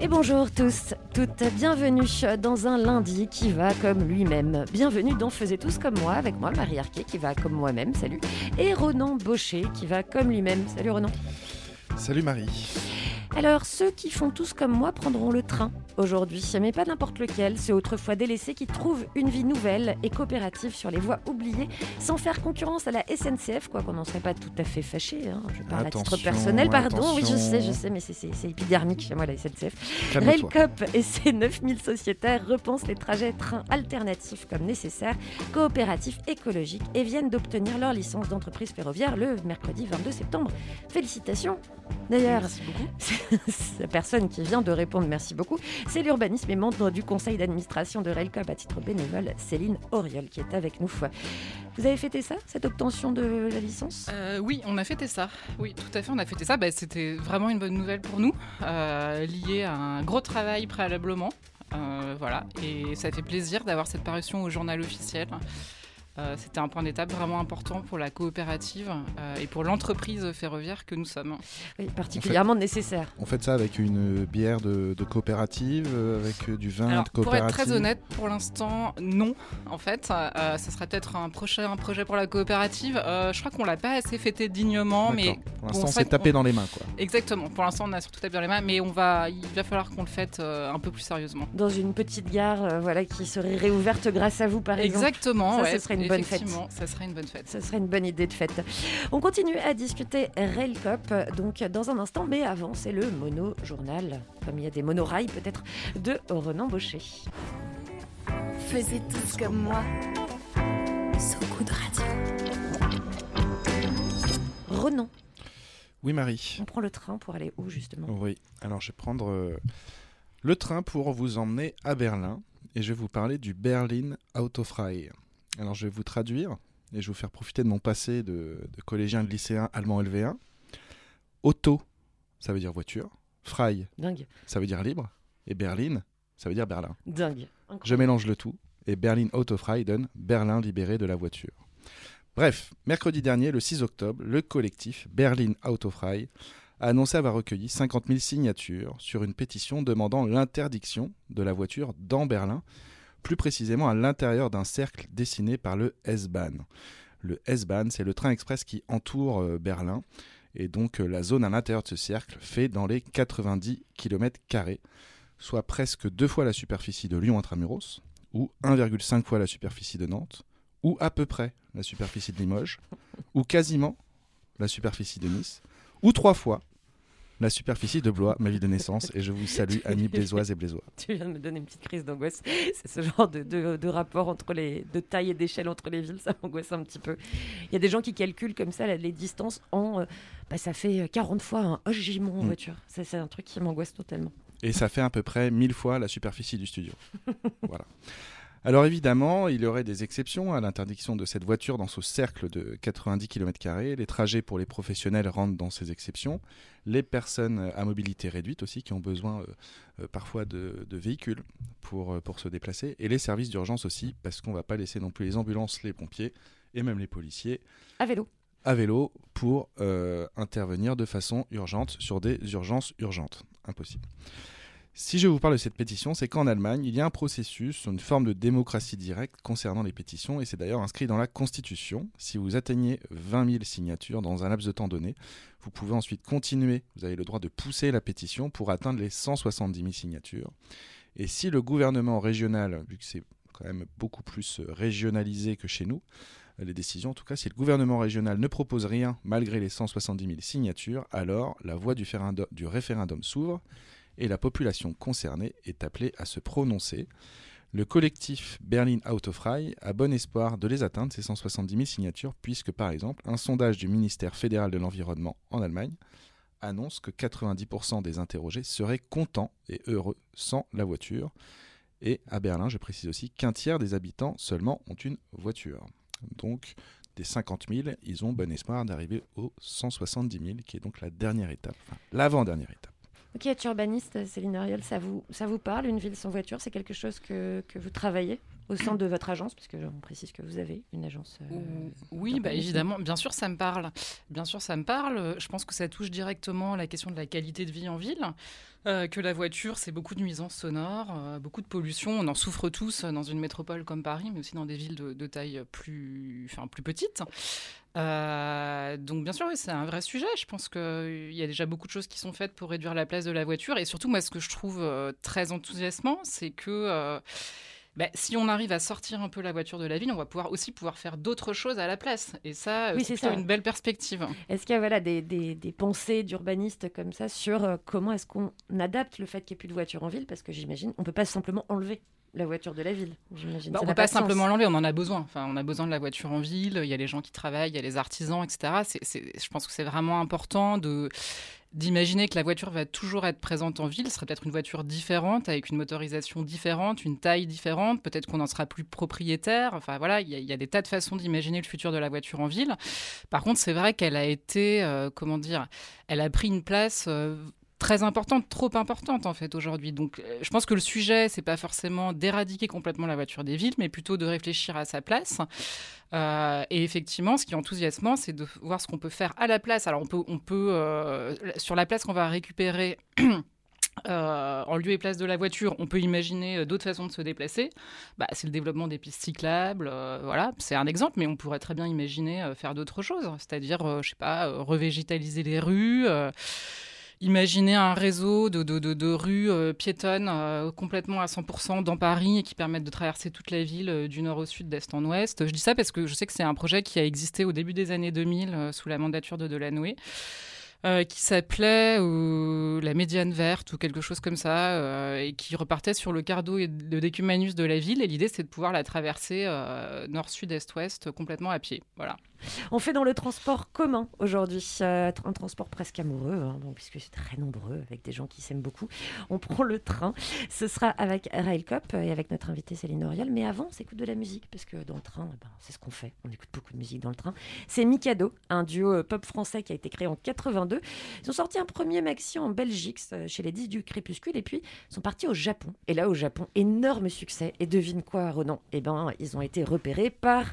Et bonjour tous, toutes, bienvenue dans un lundi qui va comme lui-même. Bienvenue dans Faisait tous comme moi, avec moi Marie Arquet qui va comme moi-même, salut. Et Ronan Baucher qui va comme lui-même, salut Ronan. Salut Marie. Alors, ceux qui font tous comme moi prendront le train aujourd'hui, mais pas n'importe lequel. Ceux autrefois délaissés qui trouvent une vie nouvelle et coopérative sur les voies oubliées, sans faire concurrence à la SNCF, quoi qu'on n'en serait pas tout à fait fâché. Hein. Je parle attention, à titre personnel, pardon. Attention. Oui, je sais, mais c'est épidermique chez moi la SNCF. Calme-toi. Railcoop et ses 9000 sociétaires repensent les trajets trains alternatifs comme nécessaires, coopératifs, écologiques, et viennent d'obtenir leur licence d'entreprise ferroviaire le mercredi 22 septembre. Félicitations. D'ailleurs, merci beaucoup. La personne qui vient de répondre merci beaucoup, c'est l'urbanisme et membre du conseil d'administration de Railcoop à titre bénévole, Céline Auriol, qui est avec nous. Vous avez fêté ça, cette obtention de la licence ? Oui, on a fêté ça. Oui, tout à fait, on a fêté ça. Bah, c'était vraiment une bonne nouvelle pour nous, liée à un gros travail préalablement. Voilà. Et ça fait plaisir d'avoir cette parution au journal officiel. C'était un point d'étape vraiment important pour la coopérative et pour l'entreprise ferroviaire que nous sommes. Oui, particulièrement nécessaire. On fait ça avec une bière de coopérative, avec du vin. Alors, de coopérative. Pour être très honnête, pour l'instant, non. En fait, ça sera peut-être un projet pour la coopérative. Je crois qu'on l'a pas assez fêté dignement. D'accord. Mais pour l'instant, on s'est tapé dans les mains, quoi. Exactement. Pour l'instant, on a surtout tapé dans les mains, mais il va falloir qu'on le fête un peu plus sérieusement. Dans une petite gare, voilà, qui serait réouverte grâce à vous, par exemple. Exactement. Ça, ouais, ce serait une bonne fête. Ça serait une bonne fête. Ça serait une bonne idée de fête. On continue à discuter Railcoop donc dans un instant, mais avant, c'est le mono-journal, comme il y a des monorails peut-être, de Ronan Baucher. Faisez tous comme moi, sans coup de radio. Ronan. Oui, Marie. On prend le train pour aller où, justement ? Oui, alors je vais prendre le train pour vous emmener à Berlin, et je vais vous parler du Berlin Auto Frei. Alors je vais vous traduire et je vais vous faire profiter de mon passé de collégien et de lycéen allemand LV1. Auto, ça veut dire voiture. Frei, dingue, ça veut dire libre. Et Berlin, ça veut dire Berlin. Dingue. Incroyable. Je mélange le tout et Berlin Auto Frei donne Berlin libéré de la voiture. Bref, mercredi dernier, le 6 octobre, le collectif Berlin Auto Frei a annoncé avoir recueilli 50 000 signatures sur une pétition demandant l'interdiction de la voiture dans Berlin, plus précisément à l'intérieur d'un cercle dessiné par le S-Bahn. Le S-Bahn, c'est le train express qui entoure Berlin, et donc la zone à l'intérieur de ce cercle fait dans les 90 km², soit presque 2 fois la superficie de Lyon intramuros, ou 1,5 fois la superficie de Nantes, ou à peu près la superficie de Limoges, ou quasiment la superficie de Nice, ou 3 fois la superficie de Blois, ma ville de naissance, et je vous salue, amis blésoises et blésois. Tu viens de me donner une petite crise d'angoisse. C'est ce genre de rapport de taille et d'échelle entre les villes, ça m'angoisse un petit peu. Il y a des gens qui calculent comme ça les distances en... ça fait 40 fois un Hojimon en voiture. C'est un truc qui m'angoisse totalement. Et ça fait à peu près 1000 fois la superficie du studio. Voilà. Alors évidemment, il y aurait des exceptions à l'interdiction de cette voiture dans ce cercle de 90 km². Les trajets pour les professionnels rentrent dans ces exceptions. Les personnes à mobilité réduite aussi, qui ont besoin parfois de véhicules pour se déplacer. Et les services d'urgence aussi, parce qu'on ne va pas laisser non plus les ambulances, les pompiers et même les policiers à vélo pour intervenir de façon urgente sur des urgences urgentes. Impossible. Si je vous parle de cette pétition, c'est qu'en Allemagne, il y a un processus, une forme de démocratie directe concernant les pétitions, et c'est d'ailleurs inscrit dans la Constitution. Si vous atteignez 20 000 signatures dans un laps de temps donné, vous pouvez ensuite continuer, vous avez le droit de pousser la pétition pour atteindre les 170 000 signatures. Et si le gouvernement régional, vu que c'est quand même beaucoup plus régionalisé que chez nous, les décisions, en tout cas, si le gouvernement régional ne propose rien malgré les 170 000 signatures, alors la voie du référendum s'ouvre, et la population concernée est appelée à se prononcer. Le collectif Berlin Auto Frei a bon espoir de les atteindre, ces 170 000 signatures, puisque par exemple, un sondage du ministère fédéral de l'Environnement en Allemagne annonce que 90% des interrogés seraient contents et heureux sans la voiture. Et à Berlin, je précise aussi qu'un tiers des habitants seulement ont une voiture. Donc, des 50 000, ils ont bon espoir d'arriver aux 170 000, qui est donc la dernière étape, enfin, l'avant-dernière étape. Ok, être urbaniste, Céline Auriol, ça vous parle, une ville sans voiture, c'est quelque chose que vous travaillez au sein de votre agence, puisque on précise que vous avez une agence. Oui, bah évidemment, bien sûr, ça me parle. Bien sûr, ça me parle. Je pense que ça touche directement la question de la qualité de vie en ville, que la voiture, c'est beaucoup de nuisances sonores, beaucoup de pollution. On en souffre tous dans une métropole comme Paris, mais aussi dans des villes de taille plus petite. Donc bien sûr, oui, c'est un vrai sujet. Je pense qu'il y a déjà beaucoup de choses qui sont faites pour réduire la place de la voiture. Et surtout, moi, ce que je trouve très enthousiasmant, c'est que... si on arrive à sortir un peu la voiture de la ville, on va pouvoir faire d'autres choses à la place. Et ça, oui, c'est une belle perspective. Est-ce qu'il y a des pensées d'urbanistes comme ça sur comment est-ce qu'on adapte le fait qu'il n'y ait plus de voiture en ville ? Parce que j'imagine, on ne peut pas simplement enlever la voiture de la ville. On ne peut pas simplement l'enlever, on en a besoin. Enfin, on a besoin de la voiture en ville, il y a les gens qui travaillent, il y a les artisans, etc. Je pense que c'est vraiment important d'imaginer que la voiture va toujours être présente en ville. Ce serait peut-être une voiture différente, avec une motorisation différente, une taille différente. Peut-être qu'on en sera plus propriétaire. Enfin voilà, il y a des tas de façons d'imaginer le futur de la voiture en ville. Par contre, c'est vrai qu'elle a été, elle a pris une place très importante, trop importante en fait aujourd'hui. Donc je pense que le sujet, c'est pas forcément d'éradiquer complètement la voiture des villes, mais plutôt de réfléchir à sa place. Et effectivement, ce qui est enthousiasmant, c'est de voir ce qu'on peut faire à la place. Alors on peut sur la place qu'on va récupérer en lieu et place de la voiture, on peut imaginer d'autres façons de se déplacer. C'est le développement des pistes cyclables, c'est un exemple, mais on pourrait très bien imaginer faire d'autres choses, c'est-à-dire, revégétaliser les rues. Imaginez un réseau de rues piétonnes complètement à 100% dans Paris et qui permettent de traverser toute la ville du nord au sud, d'est en ouest. Je dis ça parce que je sais que c'est un projet qui a existé au début des années 2000 sous la mandature de Delanoë, qui s'appelait la Médiane Verte ou quelque chose comme ça, et qui repartait sur le cardo et le decumanus de la ville. Et l'idée, c'est de pouvoir la traverser nord, sud, est, ouest complètement à pied. Voilà. On fait dans le transport commun aujourd'hui, un transport presque amoureux, puisque c'est très nombreux, avec des gens qui s'aiment beaucoup. On prend le train, ce sera avec Railcoop et avec notre invitée Céline Auriol. Mais avant, on s'écoute de la musique, parce que dans le train, c'est ce qu'on fait, on écoute beaucoup de musique dans le train. C'est Mikado, un duo pop français qui a été créé en 82. Ils ont sorti un premier maxi en Belgique, chez les 10 du Crépuscule, et puis ils sont partis au Japon. Et là, au Japon, énorme succès. Et devine quoi, Ronan ? Ils ont été repérés par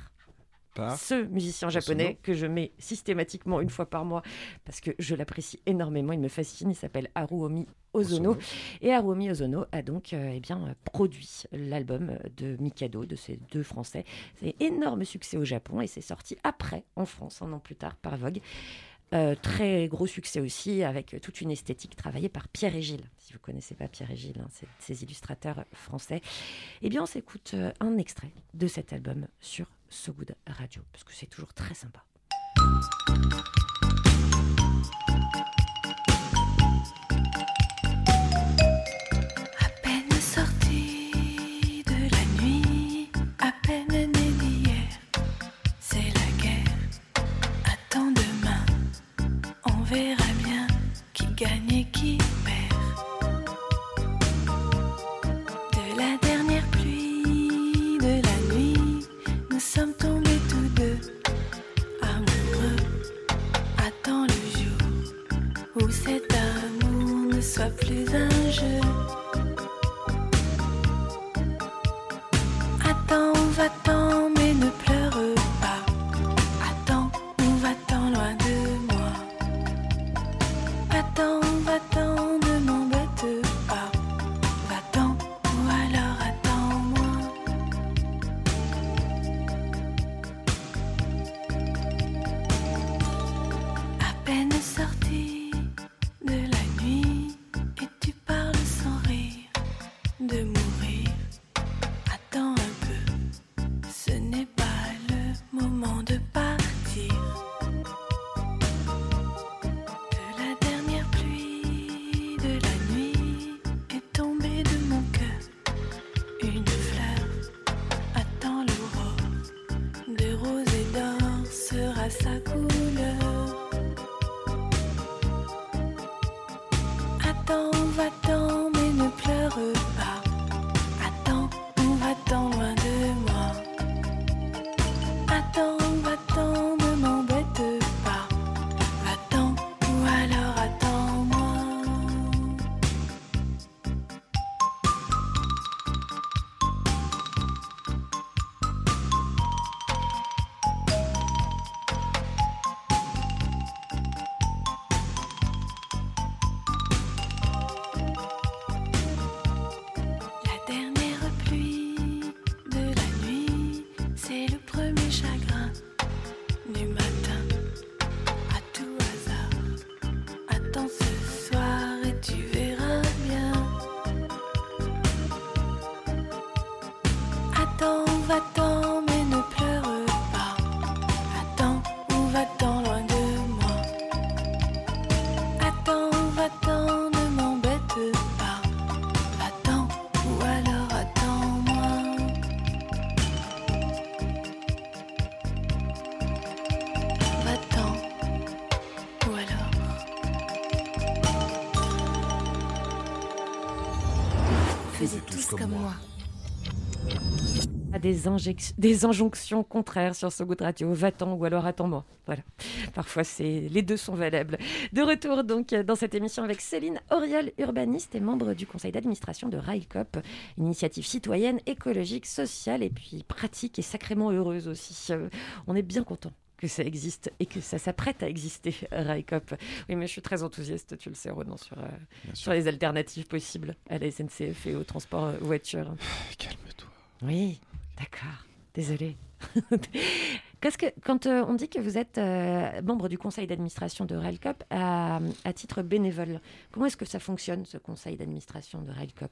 ce musicien japonais que je mets systématiquement une fois par mois parce que je l'apprécie énormément, il me fascine, il s'appelle Haruomi Hosono. Et Haruomi Hosono a donc produit l'album de Mikado, de ces deux Français. C'est un énorme succès au Japon et c'est sorti après en France, un an plus tard, par Vogue. Très gros succès aussi, avec toute une esthétique travaillée par Pierre et Gilles. Si vous ne connaissez pas Pierre et Gilles, ces illustrateurs français, on s'écoute un extrait de cet album sur So Good Radio, parce que c'est toujours très sympa. À peine sorti de la nuit, à peine né d'hier, c'est la guerre. Attends demain, on verra bien qui gagne et qui perd. De la dernière pluie de la nuit, nous sommes tombés tous deux amoureux. Attends le jour où cet amour ne soit plus un jeu. Attends, on va tant, mais ne pleure pas. Attends, on va tant loin de moi. Attends, on va tant, ne m'embête pas. Va-t'en, ou alors attends-moi. À peine sorti de la nuit, et tu parles sans rire. va-t'en, mais ne pleure pas. Attends, où va-t'en, loin de moi. Attends, où va-t'en, ne m'embête pas. Attends, ou alors attends-moi. Va-t'en, ou alors. Faisais tous comme moi. Des injonctions contraires sur ce goût de radio. Va-t'en ou alors attends-moi. Voilà. Parfois, les deux sont valables. De retour donc dans cette émission avec Céline Auriol, urbaniste et membre du conseil d'administration de Railcoop, une initiative citoyenne, écologique, sociale et puis pratique et sacrément heureuse aussi. On est bien contents que ça existe et que ça s'apprête à exister, Railcoop. Oui, mais je suis très enthousiaste, tu le sais, Ronan, sur les alternatives possibles à la SNCF et au transport voiture. Calme-toi. Oui. D'accord, désolée. Quand on dit que vous êtes membre du conseil d'administration de Railcoop à titre bénévole, comment est-ce que ça fonctionne, ce conseil d'administration de Railcoop ?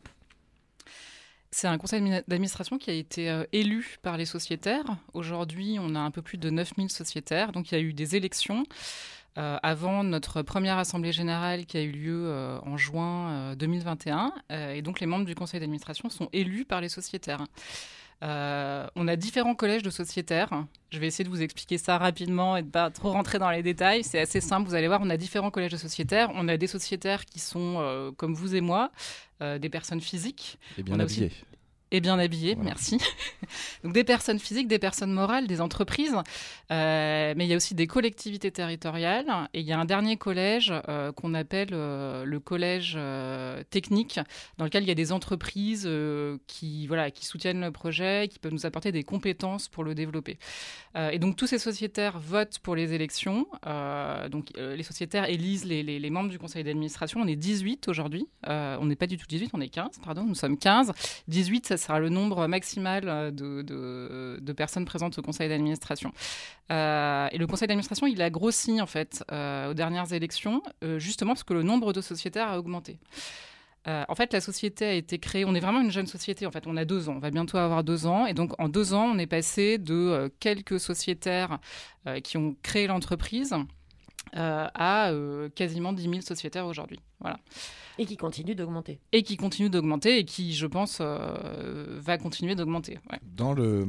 C'est un conseil d'administration qui a été élu par les sociétaires. Aujourd'hui, on a un peu plus de 9000 sociétaires, donc il y a eu des élections. Avant notre première assemblée générale qui a eu lieu en juin 2021, et donc les membres du conseil d'administration sont élus par les sociétaires. On a différents collèges de sociétaires. Je vais essayer de vous expliquer ça rapidement et de ne pas trop rentrer dans les détails. C'est assez simple, vous allez voir, on a différents collèges de sociétaires. On a des sociétaires qui sont, comme vous et moi, des personnes physiques. Et bien habillées. Aussi... Et bien habillées, voilà. Merci. Donc des personnes physiques, des personnes morales, des entreprises. Mais il y a aussi des collectivités territoriales. Et il y a un dernier collège qu'on appelle le collège technique, dans lequel il y a des entreprises qui soutiennent le projet, qui peuvent nous apporter des compétences pour le développer. Et donc tous ces sociétaires votent pour les élections. Donc les sociétaires élisent les membres du conseil d'administration. On est 18 aujourd'hui. On n'est pas du tout 18, on est 15, pardon. Nous sommes 15. 18, ça sera le nombre maximal de personnes présentes au conseil d'administration. Et le conseil d'administration, il a grossi en fait aux dernières élections, justement parce que le nombre de sociétaires a augmenté. En fait, la société a été créée, on est vraiment une jeune société, en fait, on a 2 ans, on va bientôt avoir 2 ans, et donc en 2 ans, on est passé de quelques sociétaires qui ont créé l'entreprise à quasiment 10 000 sociétaires aujourd'hui. Voilà. Et qui continue d'augmenter. Et qui, je pense, va continuer d'augmenter. Ouais. Dans le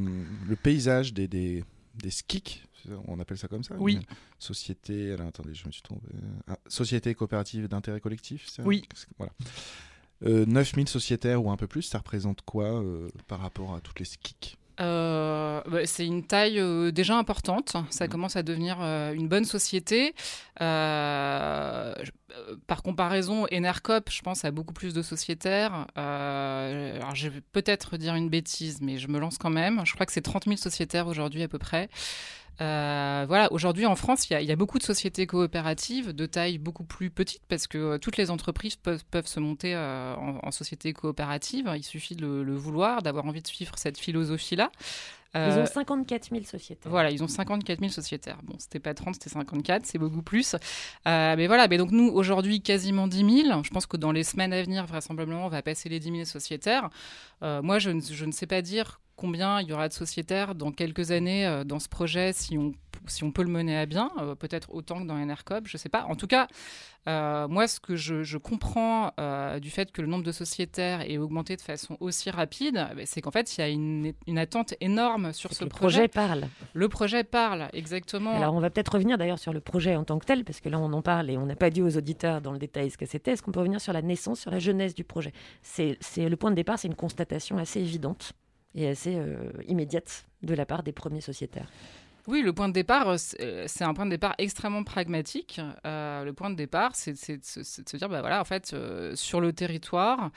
paysage des SCIC, on appelle ça comme ça ? Oui. Société, alors attendez, je me suis trompé. Société coopérative d'intérêt collectif, c'est... Oui. Voilà. 9000 sociétaires ou un peu plus, ça représente quoi par rapport à toutes les SCIC ? C'est une taille déjà importante. Ça commence à devenir une bonne société. Par comparaison, Enercoop, je pense, a beaucoup plus de sociétaires. Alors, je vais peut-être dire une bêtise, mais je me lance quand même. Je crois que c'est 30 000 sociétaires aujourd'hui à peu près. Voilà, aujourd'hui en France, il y a beaucoup de sociétés coopératives de taille beaucoup plus petite parce que toutes les entreprises peuvent se monter en société coopérative. Il suffit de le vouloir, d'avoir envie de suivre cette philosophie-là. Ils ont 54 000 sociétaires. Voilà, ils ont 54 000 sociétaires. Bon, c'était pas 30, c'était 54, c'est beaucoup plus. Mais voilà, mais donc nous, aujourd'hui, quasiment 10 000. Je pense que dans les semaines à venir, vraisemblablement, on va passer les 10 000 sociétaires. Moi, je ne sais pas dire combien il y aura de sociétaires dans quelques années dans ce projet, si on peut le mener à bien, peut-être autant que dans Enercoop, je ne sais pas. En tout cas, moi, ce que je comprends du fait que le nombre de sociétaires ait augmenté de façon aussi rapide, c'est qu'en fait, il y a une attente énorme sur ce projet. Le projet parle. Le projet parle, exactement. Alors, on va peut-être revenir d'ailleurs sur le projet en tant que tel, parce que là, on en parle et on n'a pas dit aux auditeurs dans le détail ce que c'était. Est-ce qu'on peut revenir sur la naissance, sur la genèse du projet ? Le point de départ, c'est une constatation assez évidente et assez immédiate de la part des premiers sociétaires. Oui, le point de départ, c'est un point de départ extrêmement pragmatique. Le point de départ, c'est de se dire, en fait, sur le territoire,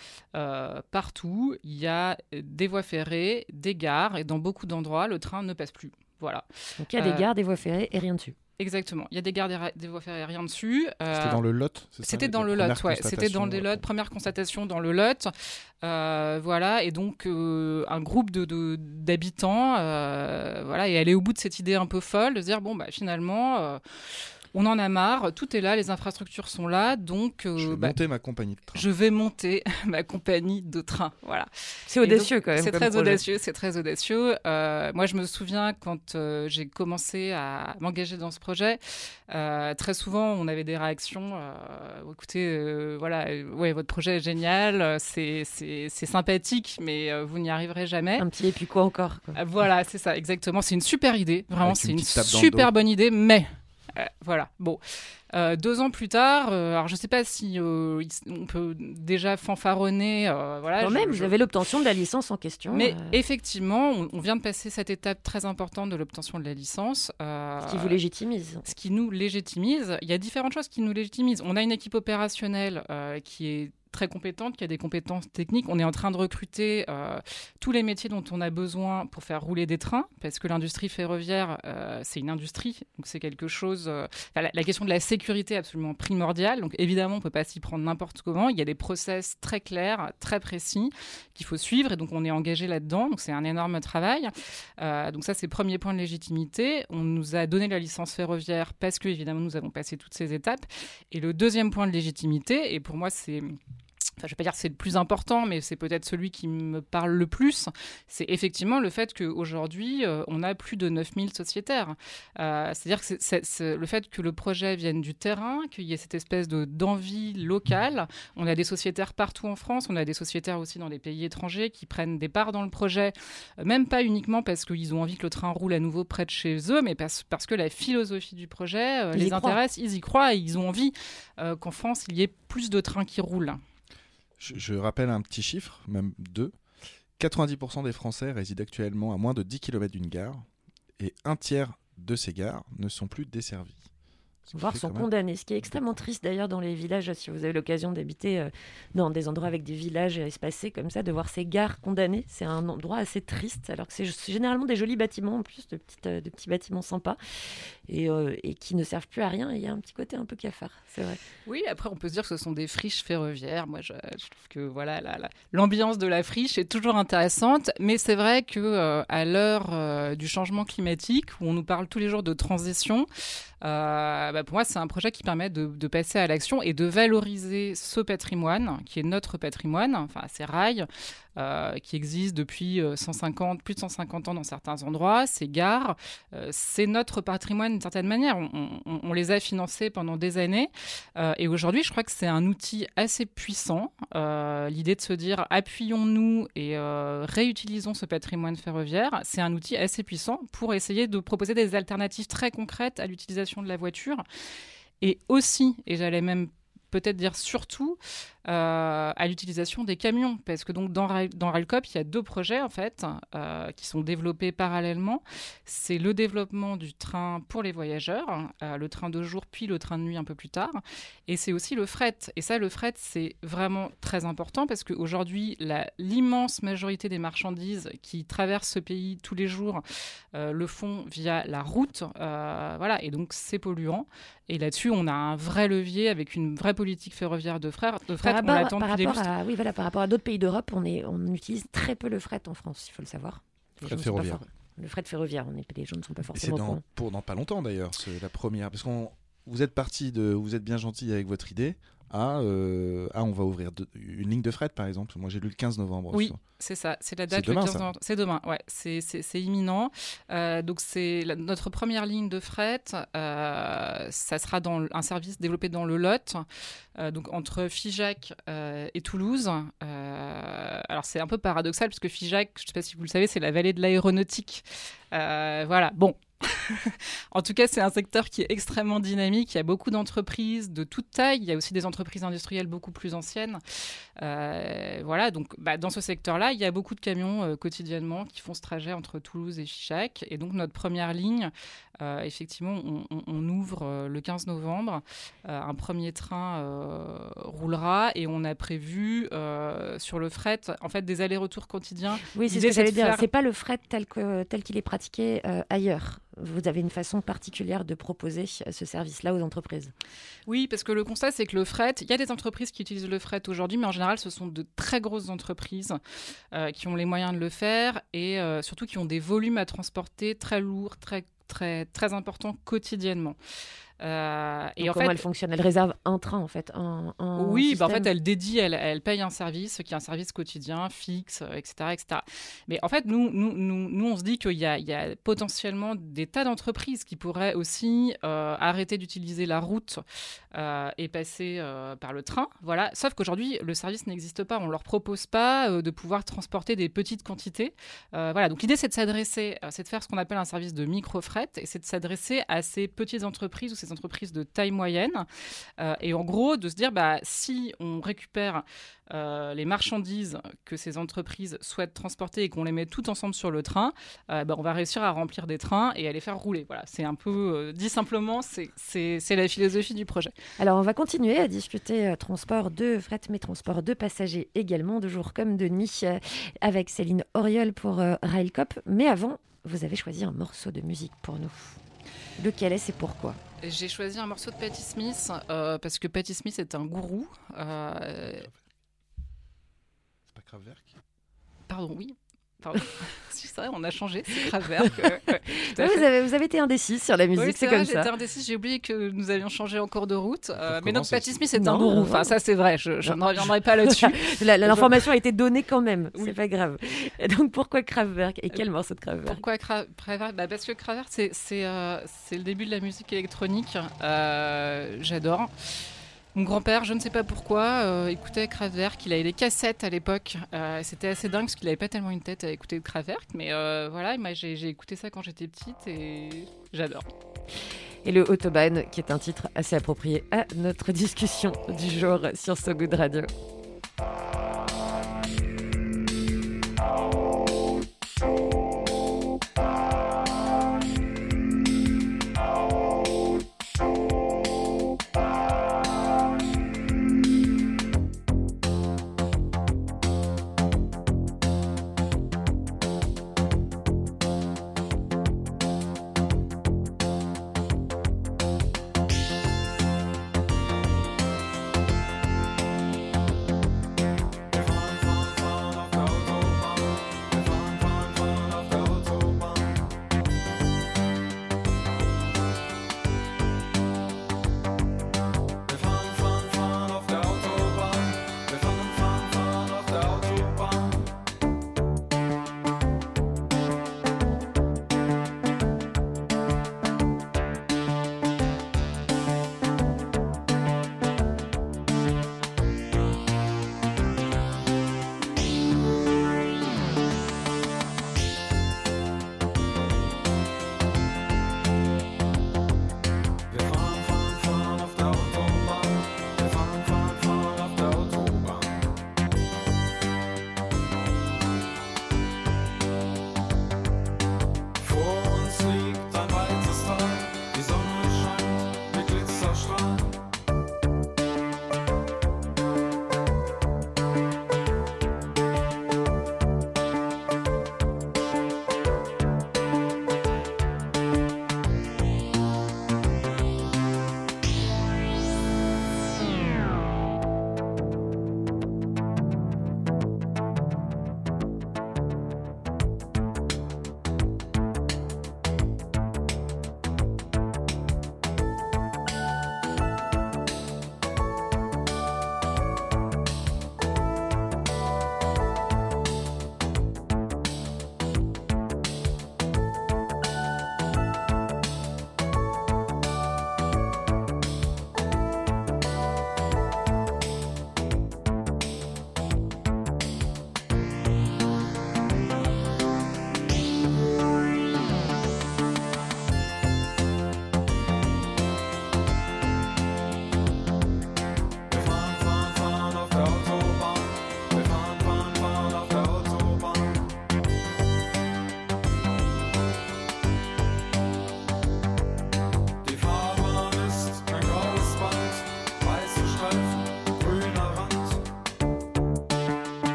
partout, il y a des voies ferrées, des gares, et dans beaucoup d'endroits, le train ne passe plus. Voilà. Donc il y a des gares, des voies ferrées et rien dessus. Exactement. Il y a des gares, des voies ferrées, rien dessus. C'était dans le Lot, c'est ça ? C'était dans le Lot, ouais. C'était dans les Lot, première constatation dans le Lot. Voilà, et donc un groupe d'habitants est allé au bout de cette idée un peu folle de se dire, finalement... on en a marre, tout est là, les infrastructures sont là, donc je vais monter ma compagnie de train. Je vais monter ma compagnie de train, voilà. C'est audacieux donc, quand même. C'est très audacieux, c'est très audacieux. Moi, je me souviens quand j'ai commencé à m'engager dans ce projet, très souvent, on avait des réactions. Écoutez, voilà, ouais, votre projet est génial, c'est sympathique, mais vous n'y arriverez jamais. Un petit et puis quoi encore quoi. Voilà, c'est ça, exactement. C'est une super idée, vraiment, c'est une super bonne idée, mais voilà, bon. 2 ans plus tard, alors je ne sais pas si on peut déjà fanfaronner. Voilà, quand même, vous avez l'obtention de la licence en question. Mais effectivement, on vient de passer cette étape très importante de l'obtention de la licence. Ce qui vous légitimise. Ce qui nous légitimise. Il y a différentes choses qui nous légitimisent. On a une équipe opérationnelle qui est très compétente, qui a des compétences techniques. On est en train de recruter tous les métiers dont on a besoin pour faire rouler des trains, parce que l'industrie ferroviaire, c'est une industrie, donc c'est quelque chose... la question de la sécurité est absolument primordiale, donc évidemment, on ne peut pas s'y prendre n'importe comment. Il y a des process très clairs, très précis, qu'il faut suivre, et donc on est engagé là-dedans, donc c'est un énorme travail. Donc ça, c'est le premier point de légitimité. On nous a donné la licence ferroviaire parce que, évidemment, nous avons passé toutes ces étapes. Et le deuxième point de légitimité, et pour moi, c'est... Enfin, je ne vais pas dire que c'est le plus important, mais c'est peut-être celui qui me parle le plus. C'est effectivement le fait qu'aujourd'hui, on a plus de 9000 sociétaires. C'est-à-dire que c'est le fait que le projet vienne du terrain, qu'il y ait cette espèce d'envie locale. On a des sociétaires partout en France, on a des sociétaires aussi dans des pays étrangers qui prennent des parts dans le projet, même pas uniquement parce qu'ils ont envie que le train roule à nouveau près de chez eux, mais parce que la philosophie du projet les intéresse, ils y croient et ils ont envie qu'en France, il y ait plus de trains qui roulent. Je rappelle un petit chiffre, même 2. 90% des Français résident actuellement à moins de 10 km d'une gare et 1/3 de ces gares ne sont plus desservies. Voire sont condamnés, ce qui est extrêmement triste d'ailleurs dans les villages, si vous avez l'occasion d'habiter dans des endroits avec des villages espacés comme ça, de voir ces gares condamnées, c'est un endroit assez triste, alors que c'est généralement des jolis bâtiments en plus, de petits bâtiments sympas et qui ne servent plus à rien, et il y a un petit côté un peu cafard, c'est vrai. Oui, après on peut se dire que ce sont des friches ferroviaires, moi je trouve que voilà, l'ambiance de la friche est toujours intéressante, mais c'est vrai qu'à l'heure du changement climatique, où on nous parle tous les jours de transition, pour moi, c'est un projet qui permet de passer à l'action et de valoriser ce patrimoine, qui est notre patrimoine, enfin ces rails, qui existent depuis plus de 150 ans dans certains endroits, ces gares. C'est notre patrimoine d'une certaine manière. On les a financés pendant des années. Et aujourd'hui, je crois que c'est un outil assez puissant. L'idée de se dire, appuyons-nous et réutilisons ce patrimoine ferroviaire, c'est un outil assez puissant pour essayer de proposer des alternatives très concrètes à l'utilisation de la voiture, et aussi, et j'allais même peut-être dire surtout, à l'utilisation des camions, parce que donc dans Railcoop, il y a 2 projets en fait qui sont développés parallèlement. C'est le développement du train pour les voyageurs, le train de jour puis le train de nuit un peu plus tard, et c'est aussi le fret. Et ça, le fret, c'est vraiment très important parce qu'aujourd'hui, l'immense majorité des marchandises qui traversent ce pays tous les jours le font via la route, voilà, et donc c'est polluant. Et là-dessus, on a un vrai levier avec une vraie politique ferroviaire de fret. Par rapport à d'autres pays d'Europe, on utilise très peu le fret en France, il faut le savoir. Le fret ferroviaire, les gens ne sont pas forcément au courant. C'est dans pas longtemps d'ailleurs, la première. Parce que vous êtes bien gentil avec votre idée. On va ouvrir une ligne de fret, par exemple. Moi, j'ai lu le 15 novembre. Oui, c'est ça. C'est la date, le 15 novembre. C'est demain, ouais. C'est imminent. Donc, c'est notre première ligne de fret. Ça sera dans un service développé dans le Lot, donc entre Figeac et Toulouse. Alors, c'est un peu paradoxal, parce que Figeac, je ne sais pas si vous le savez, c'est la vallée de l'aéronautique. Voilà, bon. En tout cas, c'est un secteur qui est extrêmement dynamique. Il y a beaucoup d'entreprises de toute taille. Il y a aussi des entreprises industrielles beaucoup plus anciennes. Voilà, donc dans ce secteur-là, il y a beaucoup de camions quotidiennement qui font ce trajet entre Toulouse et Figeac. Et donc, notre première ligne, effectivement, on ouvre le 15 novembre. Un premier train roulera et on a prévu sur le fret, en fait, des allers-retours quotidiens. Oui, c'est ce que j'allais dire. C'est pas le fret tel qu'il est pratiqué ailleurs. Vous avez une façon particulière de proposer ce service-là aux entreprises. Oui, parce que le constat, c'est que le fret, il y a des entreprises qui utilisent le fret aujourd'hui, mais en général, ce sont de très grosses entreprises qui ont les moyens de le faire et surtout qui ont des volumes à transporter très lourds, très, très, très importants quotidiennement. Et en comment fait, elle fonctionne? Elle réserve un train en fait. Oui, bah en fait, elle dédie, elle paye un service qui est un service quotidien, fixe, etc., etc. Mais en fait, nous, on se dit qu'il y a potentiellement des tas d'entreprises qui pourraient aussi arrêter d'utiliser la route et passer par le train. Voilà. Sauf qu'aujourd'hui, le service n'existe pas. On leur propose pas de pouvoir transporter des petites quantités. Voilà. Donc l'idée, c'est de s'adresser, c'est de faire ce qu'on appelle un service de micro-fret, et c'est de s'adresser à ces petites entreprises ou ces entreprises de taille moyenne, et en gros de se dire si on récupère les marchandises que ces entreprises souhaitent transporter et qu'on les met toutes ensemble sur le train, on va réussir à remplir des trains et à les faire rouler. Voilà, c'est un peu dit simplement, c'est la philosophie du projet. Alors on va continuer à discuter transport de fret, mais transport de passagers également, de jour comme de nuit, avec Céline Auriol pour Railcoop. Mais avant, vous avez choisi un morceau de musique pour nous. Lequel est-ce et pourquoi? J'ai choisi un morceau de Patti Smith parce que Patti Smith est un gourou. C'est pas Kraftwerk? Pardon, oui. Pardon. C'est vrai, on a changé, c'est Kraftwerk. Vous avez été indécis sur la musique, oui, c'est vrai, comme ça. J'étais indécis, j'ai oublié que nous allions changer en cours de route. Mais donc Patti Smith est un gourou. Enfin, ça c'est vrai, je ne reviendrai pas là-dessus. L'information a été donnée quand même, oui. C'est pas grave. Et donc pourquoi Kraftwerk et quel morceau de Kraftwerk? Pourquoi Kraftwerk? Parce que Kraftwerk, c'est le début de la musique électronique. J'adore. Mon grand-père, je ne sais pas pourquoi, écoutait Kraftwerk. Il avait des cassettes à l'époque. C'était assez dingue parce qu'il n'avait pas tellement une tête à écouter de Kraftwerk. Mais voilà, moi, j'ai écouté ça quand j'étais petite et j'adore. Et le Autobahn, qui est un titre assez approprié à notre discussion du jour sur So Good Radio.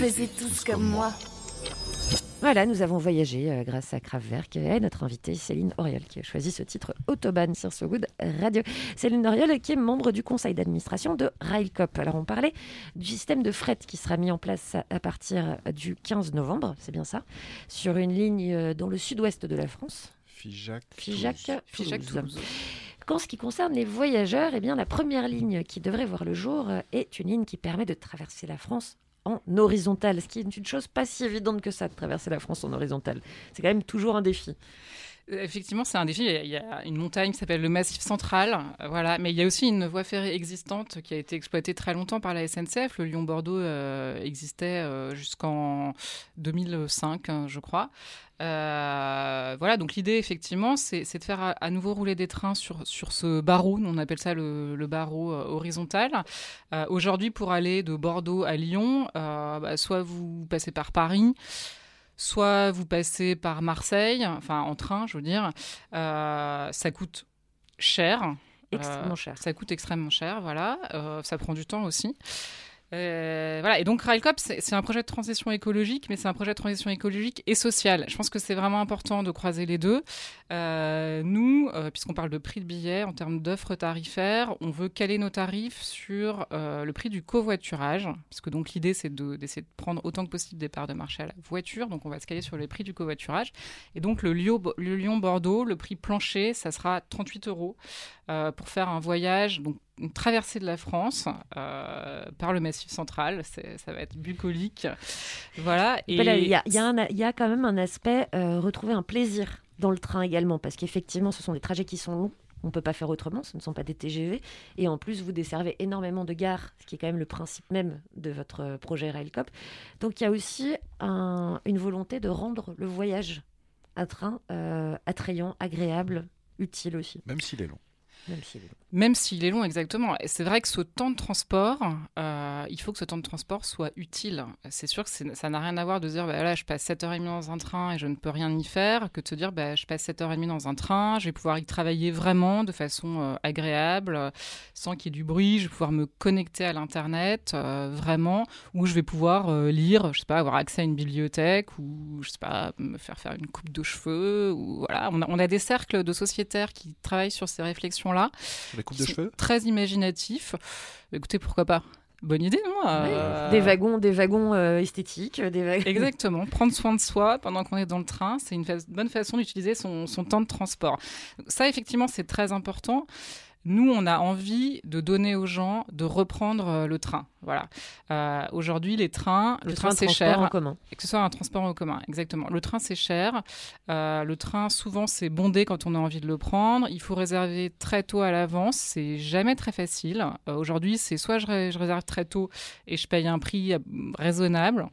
faisaient tous comme moi. Voilà, nous avons voyagé grâce à Kraftwerk et notre invitée Céline Auriol qui a choisi ce titre Autobahn sur So Good Radio. Céline Auriol qui est membre du conseil d'administration de Railcoop. Alors on parlait du système de fret qui sera mis en place à partir du 15 novembre, c'est bien ça, sur une ligne dans le sud-ouest de la France. Figeac. En ce qui concerne les voyageurs, eh bien, la première ligne qui devrait voir le jour est une ligne qui permet de traverser la France en horizontale, ce qui est une chose pas si évidente que ça, de traverser la France en horizontale. C'est quand même toujours un défi. Effectivement, c'est un défi. Il y a une montagne qui s'appelle le Massif Central, voilà. Mais il y a aussi une voie ferrée existante qui a été exploitée très longtemps par la SNCF. Le Lyon-Bordeaux existait jusqu'en 2005, je crois. Voilà, donc l'idée, effectivement, c'est de faire à nouveau rouler des trains sur ce barreau. On appelle ça le barreau horizontal. Aujourd'hui, pour aller de Bordeaux à Lyon, soit vous passez par Paris, soit vous passez par Marseille, enfin en train, je veux dire, ça coûte cher. Extrêmement cher. Ça coûte extrêmement cher, voilà. Ça prend du temps aussi. Voilà. Et donc Railcoop, c'est un projet de transition écologique, mais c'est un projet de transition écologique et sociale. Je pense que c'est vraiment important de croiser les deux. Nous, puisqu'on parle de prix de billets en termes d'offres tarifaires, on veut caler nos tarifs sur le prix du covoiturage, parce que donc l'idée c'est d'essayer de prendre autant que possible des parts de marché à la voiture, donc on va se caler sur les prix du covoiturage. Et donc le Lyon-Bordeaux, le prix plancher, ça sera 38 € pour faire un voyage, donc une traversée de la France par le Massif Central, ça va être bucolique, voilà. Et il y a quand même un aspect retrouver un plaisir dans le train également, parce qu'effectivement, ce sont des trajets qui sont longs. On ne peut pas faire autrement, ce ne sont pas des TGV. Et en plus, vous desservez énormément de gares, ce qui est quand même le principe même de votre projet Railcoop. Donc, il y a aussi une volonté de rendre le voyage à train attrayant, agréable, utile aussi. Même s'il est long, exactement. Et c'est vrai que ce temps de transport, il faut que ce temps de transport soit utile. C'est sûr que ça n'a rien à voir de dire bah, « là, je passe 7h30 dans un train et je ne peux rien y faire » que de se dire bah, « je passe 7h30 dans un train, je vais pouvoir y travailler vraiment de façon agréable, sans qu'il y ait du bruit, je vais pouvoir me connecter à l'Internet, vraiment, ou je vais pouvoir lire, je sais pas, avoir accès à une bibliothèque, ou je sais pas, me faire une coupe de cheveux. » Voilà. On a des cercles de sociétaires qui travaillent sur ces réflexions-là. La coupe de cheveux. Très imaginatif. Écoutez, pourquoi pas ? Bonne idée, non ? Oui. Des wagons esthétiques. Exactement. Prendre soin de soi pendant qu'on est dans le train, c'est une bonne façon d'utiliser son temps de transport. Ça, effectivement, c'est très important. Nous, on a envie de donner aux gens de reprendre le train. Voilà. Aujourd'hui, le train c'est cher. Que ce soit un transport en commun, exactement. Le train, c'est cher. Le train, souvent, c'est bondé quand on a envie de le prendre. Il faut réserver très tôt à l'avance. C'est jamais très facile. Aujourd'hui, c'est soit je réserve très tôt et je paye un prix raisonnable,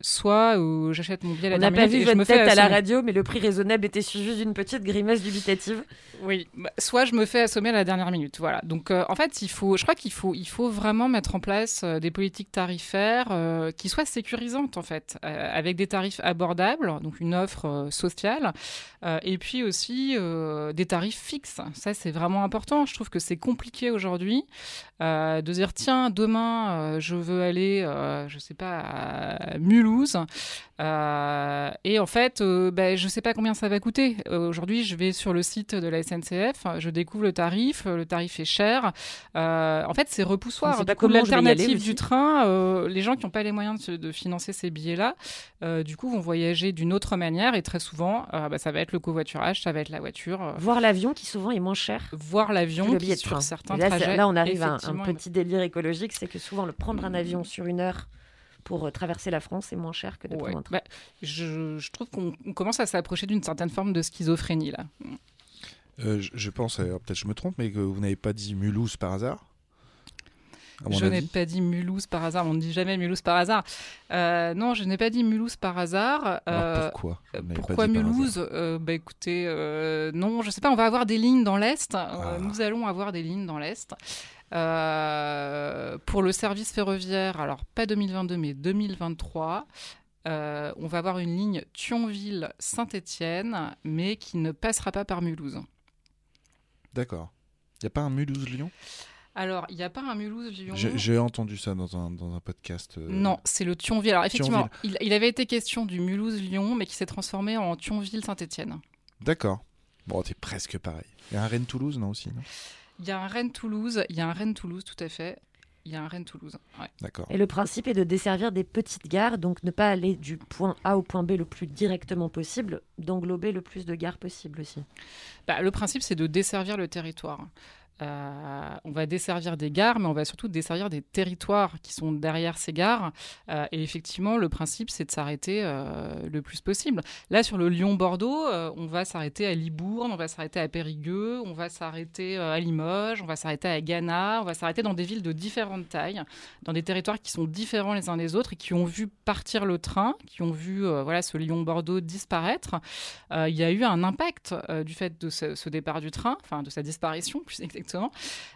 soit j'achète mon billet à la dernière minute. On n'a pas vu votre tête à la radio, mais le prix raisonnable était suivi d'une petite grimace dubitative. Oui, soit je me fais assommer à la dernière minute. Voilà. Donc en fait, je crois qu'il faut vraiment mettre en place des politiques tarifaires qui soient sécurisantes en fait, avec des tarifs abordables, donc une offre sociale, et puis aussi des tarifs fixes. Ça, c'est vraiment important. Je trouve que c'est compliqué aujourd'hui de dire tiens, demain je veux aller, je sais pas, à Mulhouse et en fait je sais pas combien ça va coûter. Aujourd'hui, je vais sur le site de la SNCF, je découvre le tarif est cher, en fait c'est repoussoir. Du coup, l'alternative du train, les gens qui n'ont pas les moyens de financer ces billets là du coup vont voyager d'une autre manière, et très souvent ça va être le covoiturage, ça va être la voiture, voire l'avion qui souvent est moins cher, qui, sur certains trajets, là on arrive à un petit délire écologique, c'est que souvent prendre un avion sur une heure pour traverser la France, c'est moins cher que de prendre un train. Je trouve qu'on commence à s'approcher d'une certaine forme de schizophrénie, là. Je pense, peut-être je me trompe, mais que vous n'avez pas dit Mulhouse par hasard ? Je n'ai pas dit Mulhouse par hasard. On ne dit jamais Mulhouse par hasard. Non, je n'ai pas dit Mulhouse par hasard. Pourquoi ? Pourquoi Mulhouse ? Écoutez, non, je ne sais pas. On va avoir des lignes dans l'Est. Nous allons avoir des lignes dans l'Est. Pour le service ferroviaire, alors pas 2022 mais 2023, on va avoir une ligne Thionville-Saint-Étienne, mais qui ne passera pas par Mulhouse. D'accord. Il n'y a pas un Mulhouse-Lyon ? Alors, il n'y a pas un Mulhouse-Villon. J'ai entendu ça dans un podcast. Non, c'est le Thionville. Alors, effectivement, Thionville. Il avait été question du Mulhouse-Lyon, mais qui s'est transformé en Thionville-Saint-Etienne. D'accord. Bon, c'est presque pareil. Il y a un Rennes-Toulouse, non, aussi, non ? Il y a un Rennes-Toulouse, tout à fait. Il y a un Rennes-Toulouse, ouais. D'accord. Et le principe est de desservir des petites gares, donc ne pas aller du point A au point B le plus directement possible, d'englober le plus de gares possible aussi. Bah, le principe, c'est de desservir le territoire. On va desservir des gares, mais on va surtout desservir des territoires qui sont derrière ces gares. Et effectivement, le principe, c'est de s'arrêter le plus possible. Là, sur le Lyon-Bordeaux, on va s'arrêter à Libourne, on va s'arrêter à Périgueux, on va s'arrêter à Limoges, on va s'arrêter à Ghana, on va s'arrêter dans des villes de différentes tailles, dans des territoires qui sont différents les uns des autres et qui ont vu partir le train, qui ont vu ce Lyon-Bordeaux disparaître. Il y a eu un impact du fait de ce départ du train, enfin de sa disparition, plus exactement.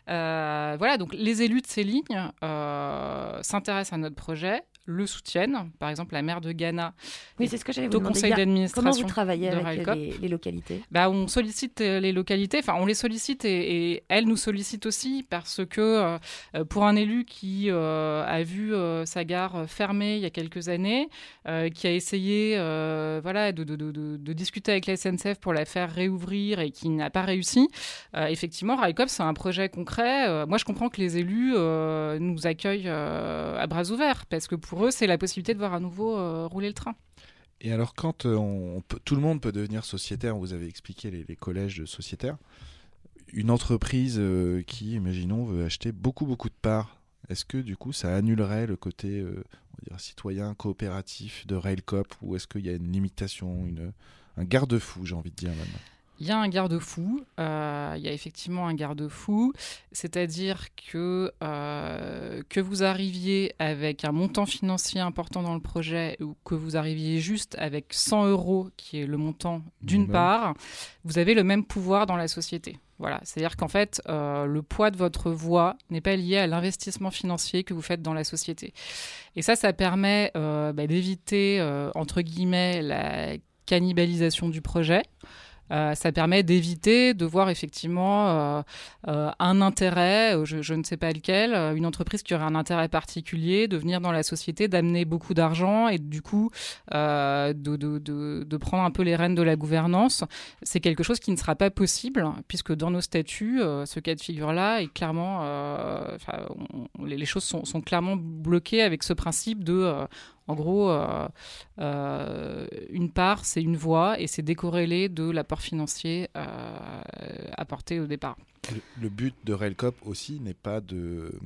Donc les élus de ces lignes s'intéressent à notre projet, le soutiennent. Par exemple, la maire de Ghana au conseil d'administration. Comment vous travaillez avec les localités ? On sollicite les localités, on les sollicite et elles nous sollicitent aussi parce que pour un élu qui a vu sa gare fermée il y a quelques années, qui a essayé de discuter avec la SNCF pour la faire réouvrir et qui n'a pas réussi, effectivement, Railcoop, c'est un projet concret. Moi, je comprends que les élus nous accueillent à bras ouverts parce que pour eux, c'est la possibilité de voir à nouveau rouler le train. Et alors, quand tout le monde peut devenir sociétaire, vous avez expliqué les collèges de sociétaires, une entreprise qui, imaginons, veut acheter beaucoup, beaucoup de parts, est-ce que du coup, ça annulerait le côté citoyen, coopératif de Railcoop ou est-ce qu'il y a une limitation, un garde-fou, j'ai envie de dire maintenant ? Il y a un garde-fou, c'est-à-dire que vous arriviez avec un montant financier important dans le projet ou que vous arriviez juste avec 100 €, qui est le montant d'une part, vous avez le même pouvoir dans la société. Voilà, c'est-à-dire qu'en fait, le poids de votre voix n'est pas lié à l'investissement financier que vous faites dans la société. Et ça permet d'éviter, entre guillemets, la cannibalisation du projet. Ça permet d'éviter de voir effectivement un intérêt, je ne sais pas lequel, une entreprise qui aurait un intérêt particulier de venir dans la société, d'amener beaucoup d'argent et du coup de prendre un peu les rênes de la gouvernance. C'est quelque chose qui ne sera pas possible puisque dans nos statuts, ce cas de figure-là est clairement, les choses sont clairement bloquées avec ce principe de... En gros, une part, c'est une voix et c'est décorrélé de l'apport financier apporté au départ. Le but de Railcoop aussi n'est pas de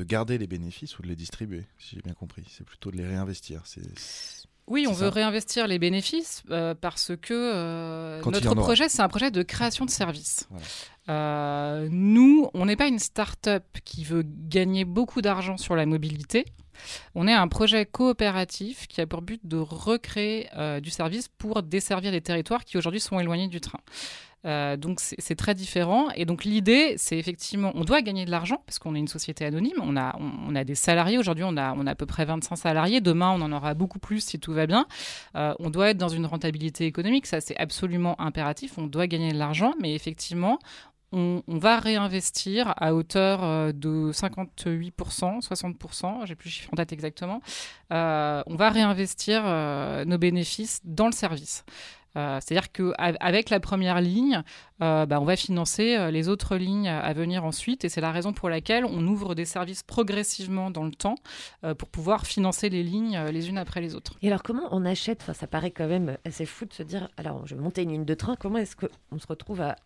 garder les bénéfices ou de les distribuer, si j'ai bien compris. C'est plutôt de les réinvestir. Oui, on veut réinvestir les bénéfices parce que notre projet, c'est un projet de création de services. Voilà. Nous, on n'est pas une start-up qui veut gagner beaucoup d'argent sur la mobilité. On est un projet coopératif qui a pour but de recréer du service pour desservir des territoires qui aujourd'hui sont éloignés du train. Donc c'est très différent et donc l'idée c'est effectivement on doit gagner de l'argent parce qu'on est une société anonyme, on a des salariés aujourd'hui, on a à peu près 25 salariés, demain on en aura beaucoup plus si tout va bien, on doit être dans une rentabilité économique, ça c'est absolument impératif, on doit gagner de l'argent mais effectivement on va réinvestir à hauteur de 58%, 60%, j'ai plus le chiffre en date exactement, on va réinvestir nos bénéfices dans le service. C'est-à-dire qu'avec la première ligne, on va financer les autres lignes à venir ensuite. Et c'est la raison pour laquelle on ouvre des services progressivement dans le temps pour pouvoir financer les lignes les unes après les autres. Et alors comment on achète, ça paraît quand même assez fou de se dire, alors je vais monter une ligne de train, comment est-ce qu'on se retrouve à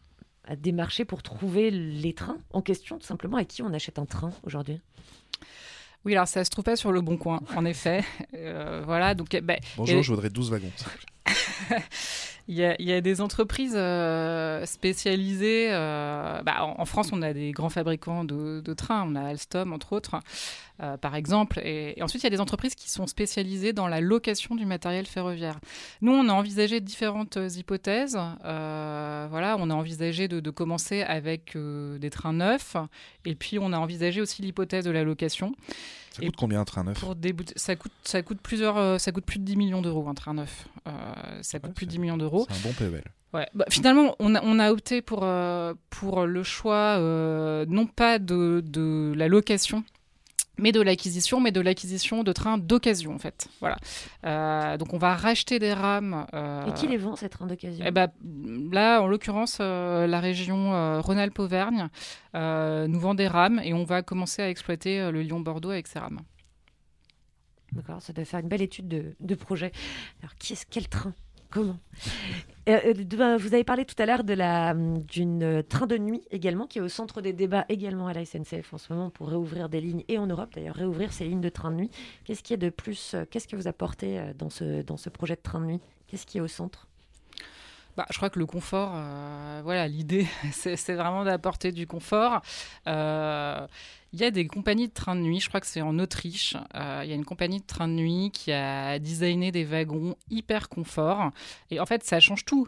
démarcher pour trouver les trains en question, tout simplement, à qui on achète un train aujourd'hui ? Oui, alors ça ne se trouve pas sur le bon coin, en effet. Bonjour, je voudrais 12 wagons. Il y a des entreprises spécialisées. En France, on a des grands fabricants de trains. On a Alstom, entre autres, par exemple. Et ensuite, il y a des entreprises qui sont spécialisées dans la location du matériel ferroviaire. Nous, on a envisagé différentes hypothèses. Voilà, on a envisagé de commencer avec des trains neufs, et puis on a envisagé aussi l'hypothèse de la location. Ça coûte combien un train neuf ? Ça coûte plus de 10 millions d'euros un train neuf. Plus de 10 millions d'euros. C'est un bon PEL. Ouais. Bah, finalement, on a opté pour le choix non pas de la location, mais de l'acquisition de trains d'occasion, en fait. Voilà. Donc, on va racheter des rames. Et qui les vend, ces trains d'occasion ? Là, en l'occurrence, la région Rhône-Alpes-Auvergne nous vend des rames et on va commencer à exploiter le Lyon-Bordeaux avec ces rames. D'accord, ça doit faire une belle étude de projet. Alors, quel train ? Comment ? Vous avez parlé tout à l'heure d'une train de nuit également, qui est au centre des débats également à la SNCF en ce moment pour réouvrir des lignes, et en Europe d'ailleurs, réouvrir ces lignes de train de nuit. Qu'est-ce qu'il y a de plus ? Qu'est-ce que vous apportez dans ce projet de train de nuit ? Qu'est-ce qui est au centre ? Je crois que le confort, l'idée, c'est vraiment d'apporter du confort. Il y a des compagnies de trains de nuit, je crois que c'est en Autriche. Il y a une compagnie de trains de nuit qui a designé des wagons hyper confort. Et en fait, ça change tout.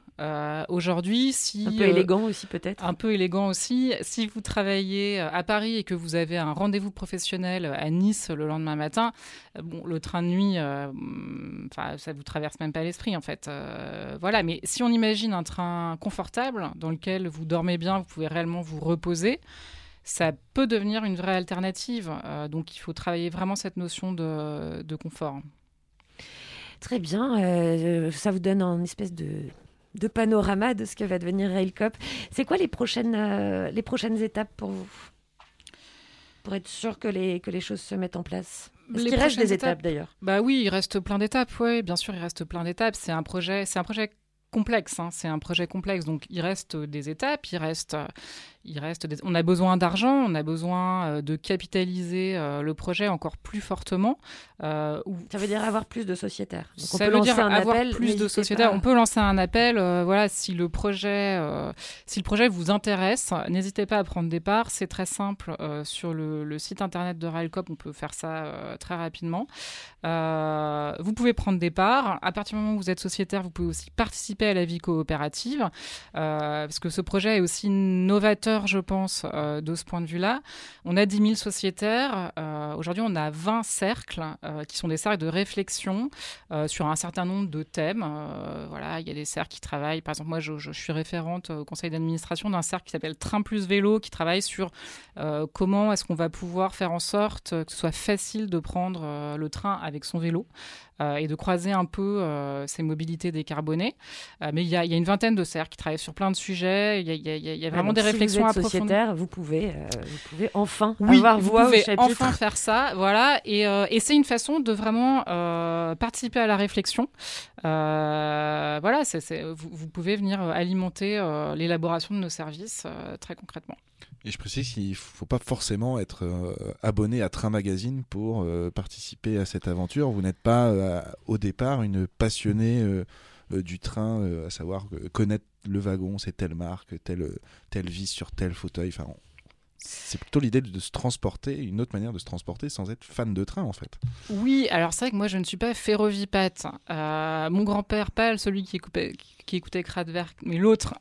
Aujourd'hui, un peu élégant aussi peut-être. Un peu élégant aussi. Si vous travaillez à Paris et que vous avez un rendez-vous professionnel à Nice le lendemain matin, le train de nuit, ça vous traverse même pas l'esprit en fait. Voilà. Mais si on imagine un train confortable dans lequel vous dormez bien, vous pouvez réellement vous reposer, ça peut devenir une vraie alternative. Donc, il faut travailler vraiment cette notion de confort. Très bien. Ça vous donne une espèce de panorama de ce que va devenir Railcoop. C'est quoi les prochaines étapes pour vous ? Pour être sûr que les choses se mettent en place ? Est-ce qu'il reste des étapes d'ailleurs ? Oui, il reste plein d'étapes. Oui, bien sûr, il reste plein d'étapes. C'est un projet complexe, hein. C'est un projet complexe, donc il reste des étapes, on a besoin d'argent, on a besoin de capitaliser le projet encore plus fortement. Ça veut dire avoir plus de sociétaires. Donc ça veut dire avoir plus de sociétaires. On peut lancer un appel. Si le projet, vous intéresse, n'hésitez pas à prendre des parts. C'est très simple sur le site internet de Railcoop. On peut faire ça très rapidement. Vous pouvez prendre des parts. À partir du moment où vous êtes sociétaire, vous pouvez aussi participer à la vie coopérative parce que ce projet est aussi novateur, je pense, de ce point de vue-là. On a 10 000 sociétaires. Aujourd'hui, on a 20 cercles qui sont des cercles de réflexion sur un certain nombre de thèmes. Il y a des cercles qui travaillent. Par exemple, moi, je suis référente au conseil d'administration d'un cercle qui s'appelle Train plus Vélo, qui travaille sur comment est-ce qu'on va pouvoir faire en sorte que ce soit facile de prendre le train avec son vélo et de croiser un peu ces mobilités décarbonées. Mais il y a une vingtaine de cercles qui travaillent sur plein de sujets. Il y a vraiment des réflexions. Si vous êtes sociétaire, vous pouvez enfin avoir voix au chapitre. Vous pouvez enfin faire ça, voilà. Et c'est une façon de vraiment participer à la réflexion. Vous pouvez venir alimenter l'élaboration de nos services très concrètement. Et je précise qu'il ne faut pas forcément être abonné à Train Magazine pour participer à cette aventure. Vous n'êtes pas, au départ, une passionnée du train, à savoir connaître le wagon, c'est telle marque, telle vis sur tel fauteuil. Enfin, c'est plutôt l'idée de se transporter, une autre manière de se transporter sans être fan de train en fait. Oui, alors c'est vrai que moi je ne suis pas ferrovipate. Mon grand-père, pas celui qui écoutait Kraftwerk, mais l'autre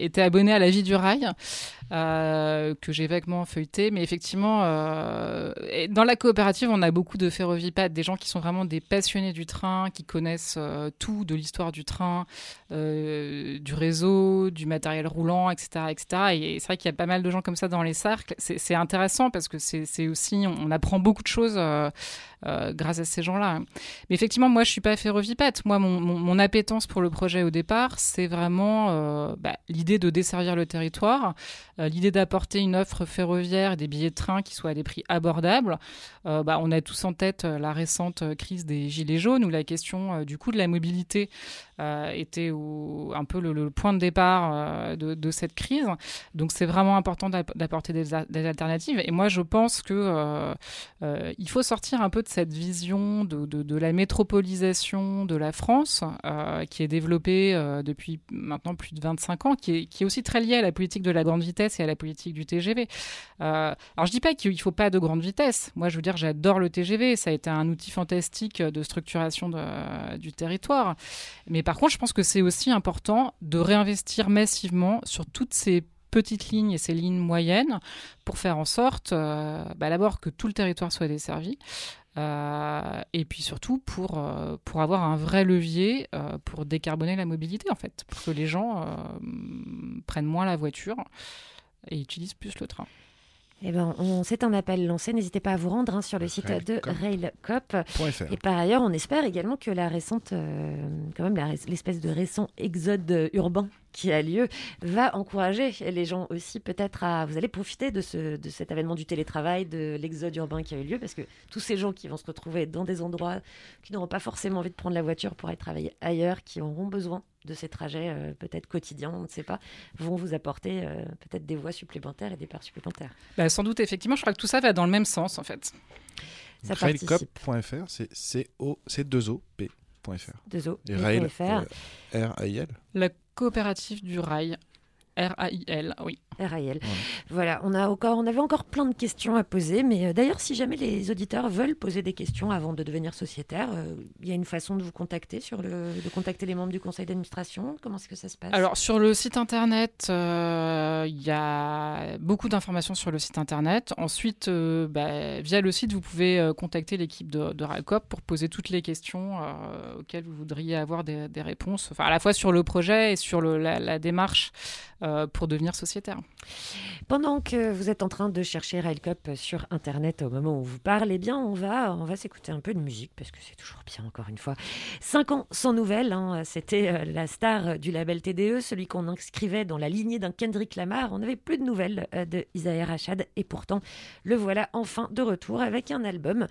était abonné à La Vie du Rail, que j'ai vaguement feuilleté. Mais effectivement, dans la coopérative, on a beaucoup de ferrovipates, des gens qui sont vraiment des passionnés du train, qui connaissent tout de l'histoire du train, du réseau, du matériel roulant, etc., etc. Et c'est vrai qu'il y a pas mal de gens comme ça dans les cercles. C'est intéressant parce que c'est aussi... On apprend beaucoup de choses grâce à ces gens-là. Mais effectivement, moi, je ne suis pas ferrovipate. Moi, mon appétence pour le projet au départ, c'est vraiment l'idée de desservir le territoire, l'idée d'apporter une offre ferroviaire et des billets de train qui soient à des prix abordables. On a tous en tête la récente crise des Gilets jaunes où la question du coût de la mobilité était un peu le point de départ de cette crise. Donc, c'est vraiment important d'apporter des alternatives. Et moi, je pense qu'il faut sortir un peu de cette vision de la métropolisation de la France qui est développée depuis maintenant plus de 25 ans, qui est aussi très liée à la politique de la grande vitesse et à la politique du TGV. Alors, je ne dis pas qu'il ne faut pas de grande vitesse. Moi, je veux dire, j'adore le TGV. Ça a été un outil fantastique de structuration du territoire. Mais par contre, je pense que c'est aussi important de réinvestir massivement sur toutes ces petites lignes et ces lignes moyennes pour faire en sorte, d'abord, que tout le territoire soit desservi et puis surtout pour avoir un vrai levier pour décarboner la mobilité, en fait, pour que les gens prennent moins la voiture et utilisent plus le train. Eh ben, c'est un appel lancé. N'hésitez pas à vous rendre sur le site de Railcoop. Et par ailleurs, on espère également que l'espèce de récent exode urbain qui a lieu va encourager les gens aussi peut-être à... Vous allez profiter de cet avènement du télétravail, de l'exode urbain qui a eu lieu, parce que tous ces gens qui vont se retrouver dans des endroits qui n'auront pas forcément envie de prendre la voiture pour aller travailler ailleurs, qui auront besoin de ces trajets peut-être quotidiens, on ne sait pas, vont vous apporter peut-être des voies supplémentaires et des parts supplémentaires. Sans doute, effectivement, je crois que tout ça va dans le même sens, en fait. Ça participe. Railcoop.fr, c'est C2OP.fr. Et Rail.fr. RAIL. La coopérative du rail. RAIL, oui. RAIL. Ouais. Voilà, on avait encore plein de questions à poser, mais d'ailleurs, si jamais les auditeurs veulent poser des questions avant de devenir sociétaire, il y a une façon de vous contacter, de contacter les membres du conseil d'administration. Comment est-ce que ça se passe ? Alors, sur le site internet, il y a beaucoup d'informations sur le site internet. Ensuite, via le site, vous pouvez contacter l'équipe de Railcoop pour poser toutes les questions auxquelles vous voudriez avoir des réponses, enfin, à la fois sur le projet et sur la démarche pour devenir sociétaire. Pendant que vous êtes en train de chercher Railcoop sur Internet au moment où on vous parle, eh bien on va s'écouter un peu de musique parce que c'est toujours bien, encore une fois. 5 ans sans nouvelles, hein, c'était la star du label TDE, celui qu'on inscrivait dans la lignée d'un Kendrick Lamar. On n'avait plus de nouvelles de Isaiah Rashad et pourtant le voilà enfin de retour avec un album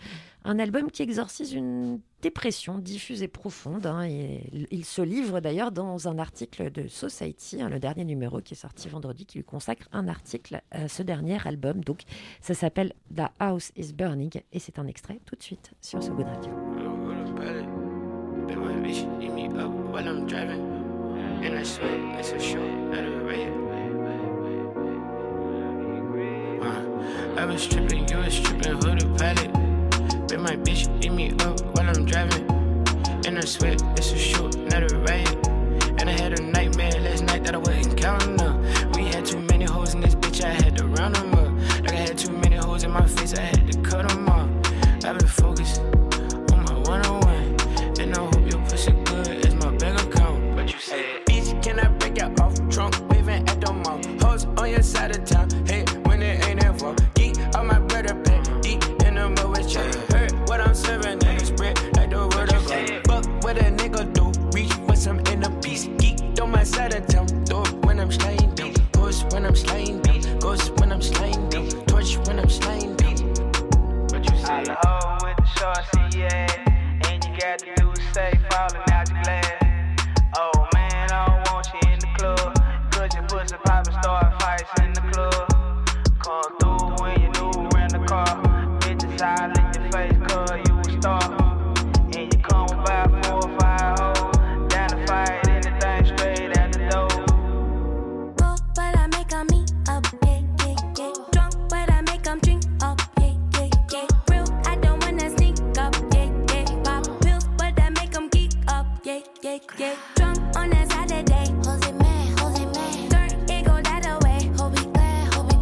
qui exorcise une dépression diffuse et profonde. Hein, et il se livre d'ailleurs dans un article de Society, le dernier numéro qui est sorti vendredi, qui lui consacre un article à ce dernier album. Donc, ça s'appelle The House Is Burning et c'est un extrait tout de suite sur ce Good Radio. Bet my bitch eat me up while I'm driving. And I swear it's a shoot, not a riot. And I had a nightmare last night that I wasn't counting up. We had too many hoes in this bitch, I had to round them up. Like I had too many hoes in my face, I had to cut them off. I've been focused on my one-on-one. And I hope your pussy good as my bank account. But you said, hey, bitch, can I break you off? Trunk waving at the mall. Hoes on your side of town. Hey, when it ain't that far. Geek all my brother back. Eat in the mud with you. What I'm serving, nigga, spread like the word of God. Fuck what a nigga do, reach for some inner peace. Geeked on my side of town, throw it when I'm slaying them. Ghost when I'm slaying them, ghost when I'm slaying them. Torch when I'm slaying them. What you say? All with the short C, yeah. And you got the dude safe, falling out your glass. Oh man, I don't want you in the club. Cause your pussy poppin', start fights in the club. Come through when you do, rent the car. Bitches, I lick your face. And you come with 5, 4, 5 hoes. Down to fight anything straight at the door. Go, but I make 'em eat up, yeah, yeah, yeah. Drunk, but I make 'em drink up, yeah, yeah, yeah. Real, I don't wanna sneak up, yeah, yeah. Pop pills, but I make 'em geek up, yeah, yeah, yeah. Drunk on a Saturday, Jose man, turn it go that away. Hope we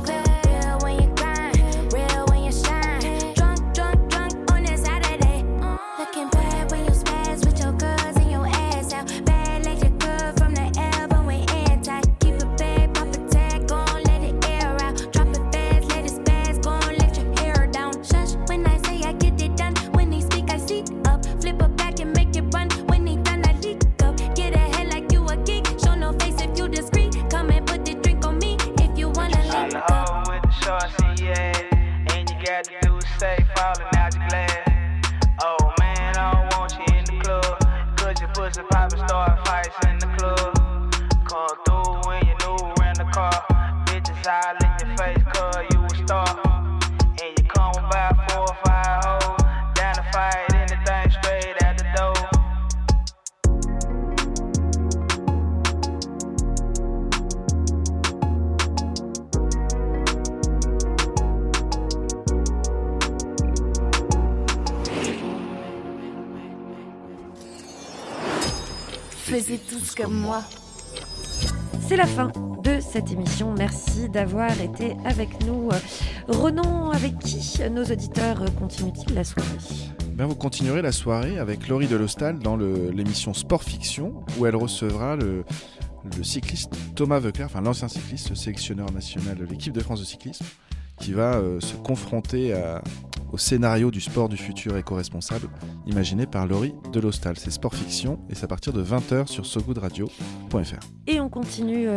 glad, real when you grind, real when you shine. Looking bad when you spaz with your girls and your ass out. Bad like your girl from the album with anti. Keep it bad, pop a tag, gon' let it air out. Drop it fast, let it spaz, gon' let your hair down. Shush, when I say I get it done. When they speak, I seat up. Flip it back and make it run. When they done, I leak up. Get ahead like you a geek. Show no face if you discreet. Come and put the drink on me if you wanna leak up. I'm with the shorts, yeah. And you got the dude safe, falling out your glass. Oh man, I don't want you in the club. Cause your pussy poppin', start fights in the club. Come through when you knew, rent the car. Bitches, I lick your face, cause you a star. And you come with 5, 4, 5 hoes. Down to 5 les ai tous comme moi. C'est la fin de cette émission. Merci d'avoir été avec nous. Ronan, avec qui nos auditeurs continuent-ils la soirée ? Bien, vous continuerez la soirée avec Laurie Delostal dans l'émission Sport Fiction, où elle recevra le cycliste Thomas Vecler, enfin l'ancien cycliste, le sélectionneur national de l'équipe de France de cyclisme, qui va se confronter au scénario du sport du futur éco-responsable imaginé par Laurie Delostal. C'est Sport Fiction et c'est à partir de 20h sur sogoodradio.fr. Et on continue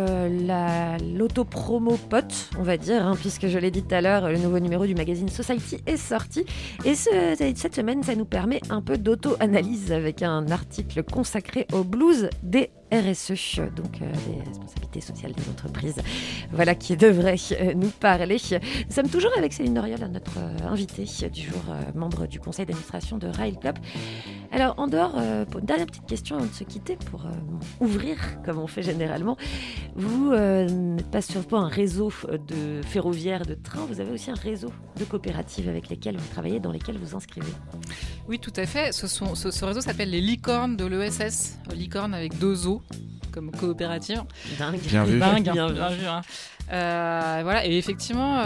l'autopromo pote, on va dire, puisque je l'ai dit tout à l'heure, le nouveau numéro du magazine Society est sorti. Et cette semaine, ça nous permet un peu d'auto-analyse avec un article consacré aux blues des RSE, donc les responsabilités sociales des entreprises. Voilà qui devrait nous parler. Nous sommes toujours avec Céline Auriol, notre invitée du jour, membre du conseil d'administration de Railcoop. Alors, en dehors, dernière petite question avant de se quitter pour ouvrir, comme on fait généralement. Vous n'êtes pas sur un réseau de ferroviaire, de train, vous avez aussi un réseau de coopératives avec lesquelles vous travaillez, dans lesquelles vous inscrivez. Oui, tout à fait. Ce réseau s'appelle les Licornes de l'ESS, Licornes avec deux O comme coopérative. Dingue. Bien vu. Hein. Voilà, et effectivement,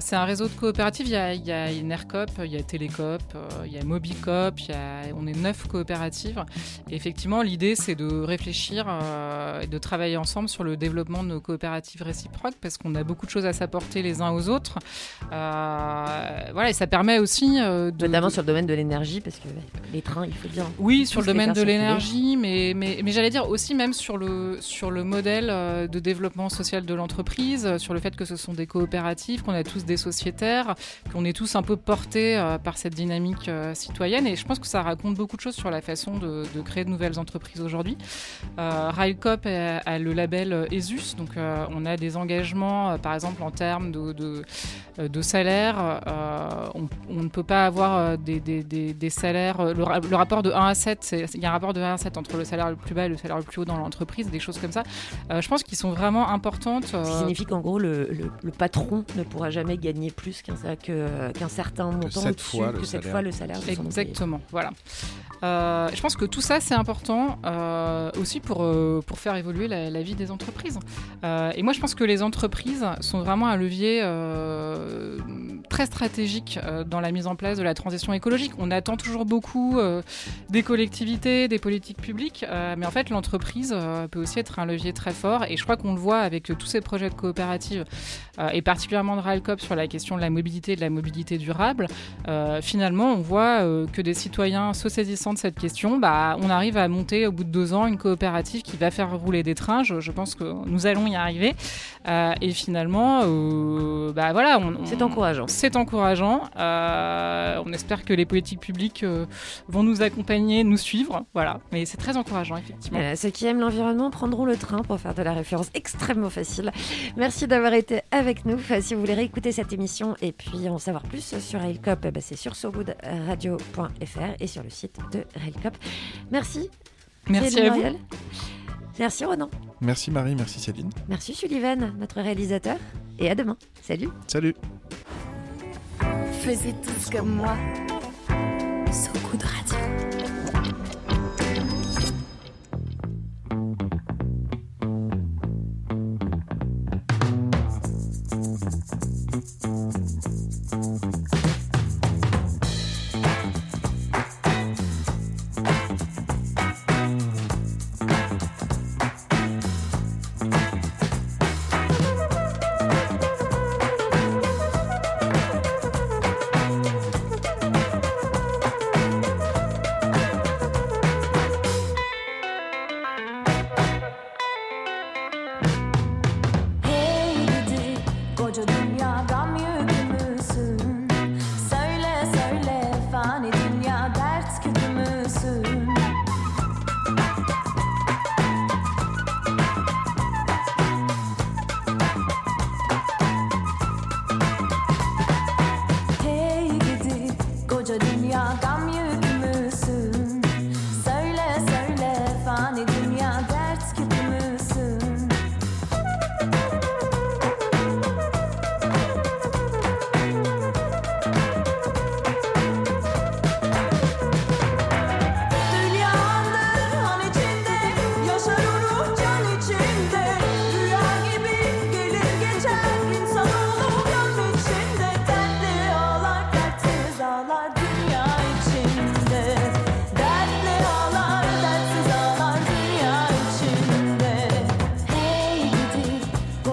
c'est un réseau de coopératives. Il y a Enercoop, il y a Télécoop, il y a Mobicoop, on est 9 coopératives. Et effectivement, l'idée, c'est de réfléchir et de travailler ensemble sur le développement de nos coopératives réciproques, parce qu'on a beaucoup de choses à s'apporter les uns aux autres. Voilà, et ça permet aussi... notamment sur le domaine de l'énergie, parce que les trains, il faut bien... Oui, sur le domaine de l'énergie, mais j'allais dire aussi même sur le modèle de développement social de l'entreprise, sur le fait que ce sont des coopératives, qu'on a tous des sociétaires, qu'on est tous un peu portés par cette dynamique citoyenne. Et je pense que ça raconte beaucoup de choses sur la façon de créer de nouvelles entreprises aujourd'hui. Railcoop a le label ESUS, donc on a des engagements, par exemple en termes de salaire. On ne peut pas avoir des salaires... Le rapport de 1 à 7, il y a un rapport de 1 à 7 entre le salaire le plus bas et le salaire le plus haut dans l'entreprise, des choses comme ça. Je pense qu'ils sont vraiment importantes. Ça signifie qu'en gros, le patron ne pourra jamais gagner plus qu'un certain montant que 7 fois le salaire de son employé. Exactement, voilà. Je pense que tout ça, c'est important aussi pour faire évoluer la vie des entreprises. Et moi, je pense que les entreprises sont vraiment un levier très stratégique dans la mise en place de la transition écologique. On attend toujours beaucoup des collectivités, des politiques publiques, mais en fait, l'entreprise peut aussi être un levier très fort. Et je crois qu'on le voit avec tous ces projets de coopérative et particulièrement de Railcoop sur la question de la mobilité et de la mobilité durable. Finalement, on voit que des citoyens se saisissant de cette question, on arrive à monter au bout de 2 ans une coopérative qui va faire rouler des trains. Je pense que nous allons y arriver. Et finalement, voilà, c'est encourageant. C'est encourageant. On espère que les politiques publiques vont nous accompagner, nous suivre. Voilà, mais c'est très encourageant, effectivement. Ceux qui aiment l'environnement prendront le train pour faire de la référence extrêmement facile. Merci d'avoir été avec nous. Si vous voulez réécouter cette émission et puis en savoir plus sur Railcoop, c'est sur sogoodradio.fr et sur le site de Railcoop. Merci. Merci à vous. Merci Ronan. Merci Marie, merci Céline. Merci Sullivan, notre réalisateur. Et à demain. Salut. Salut. Faisais tous comme moi. Sogoodradio.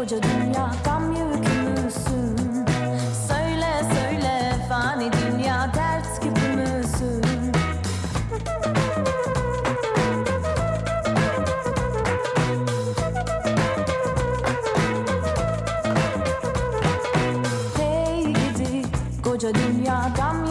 koca dünya, gam yükümü üstün. Söyle söyle fani dünya, dert gibi müsün? Hey gidi koca dünya, gam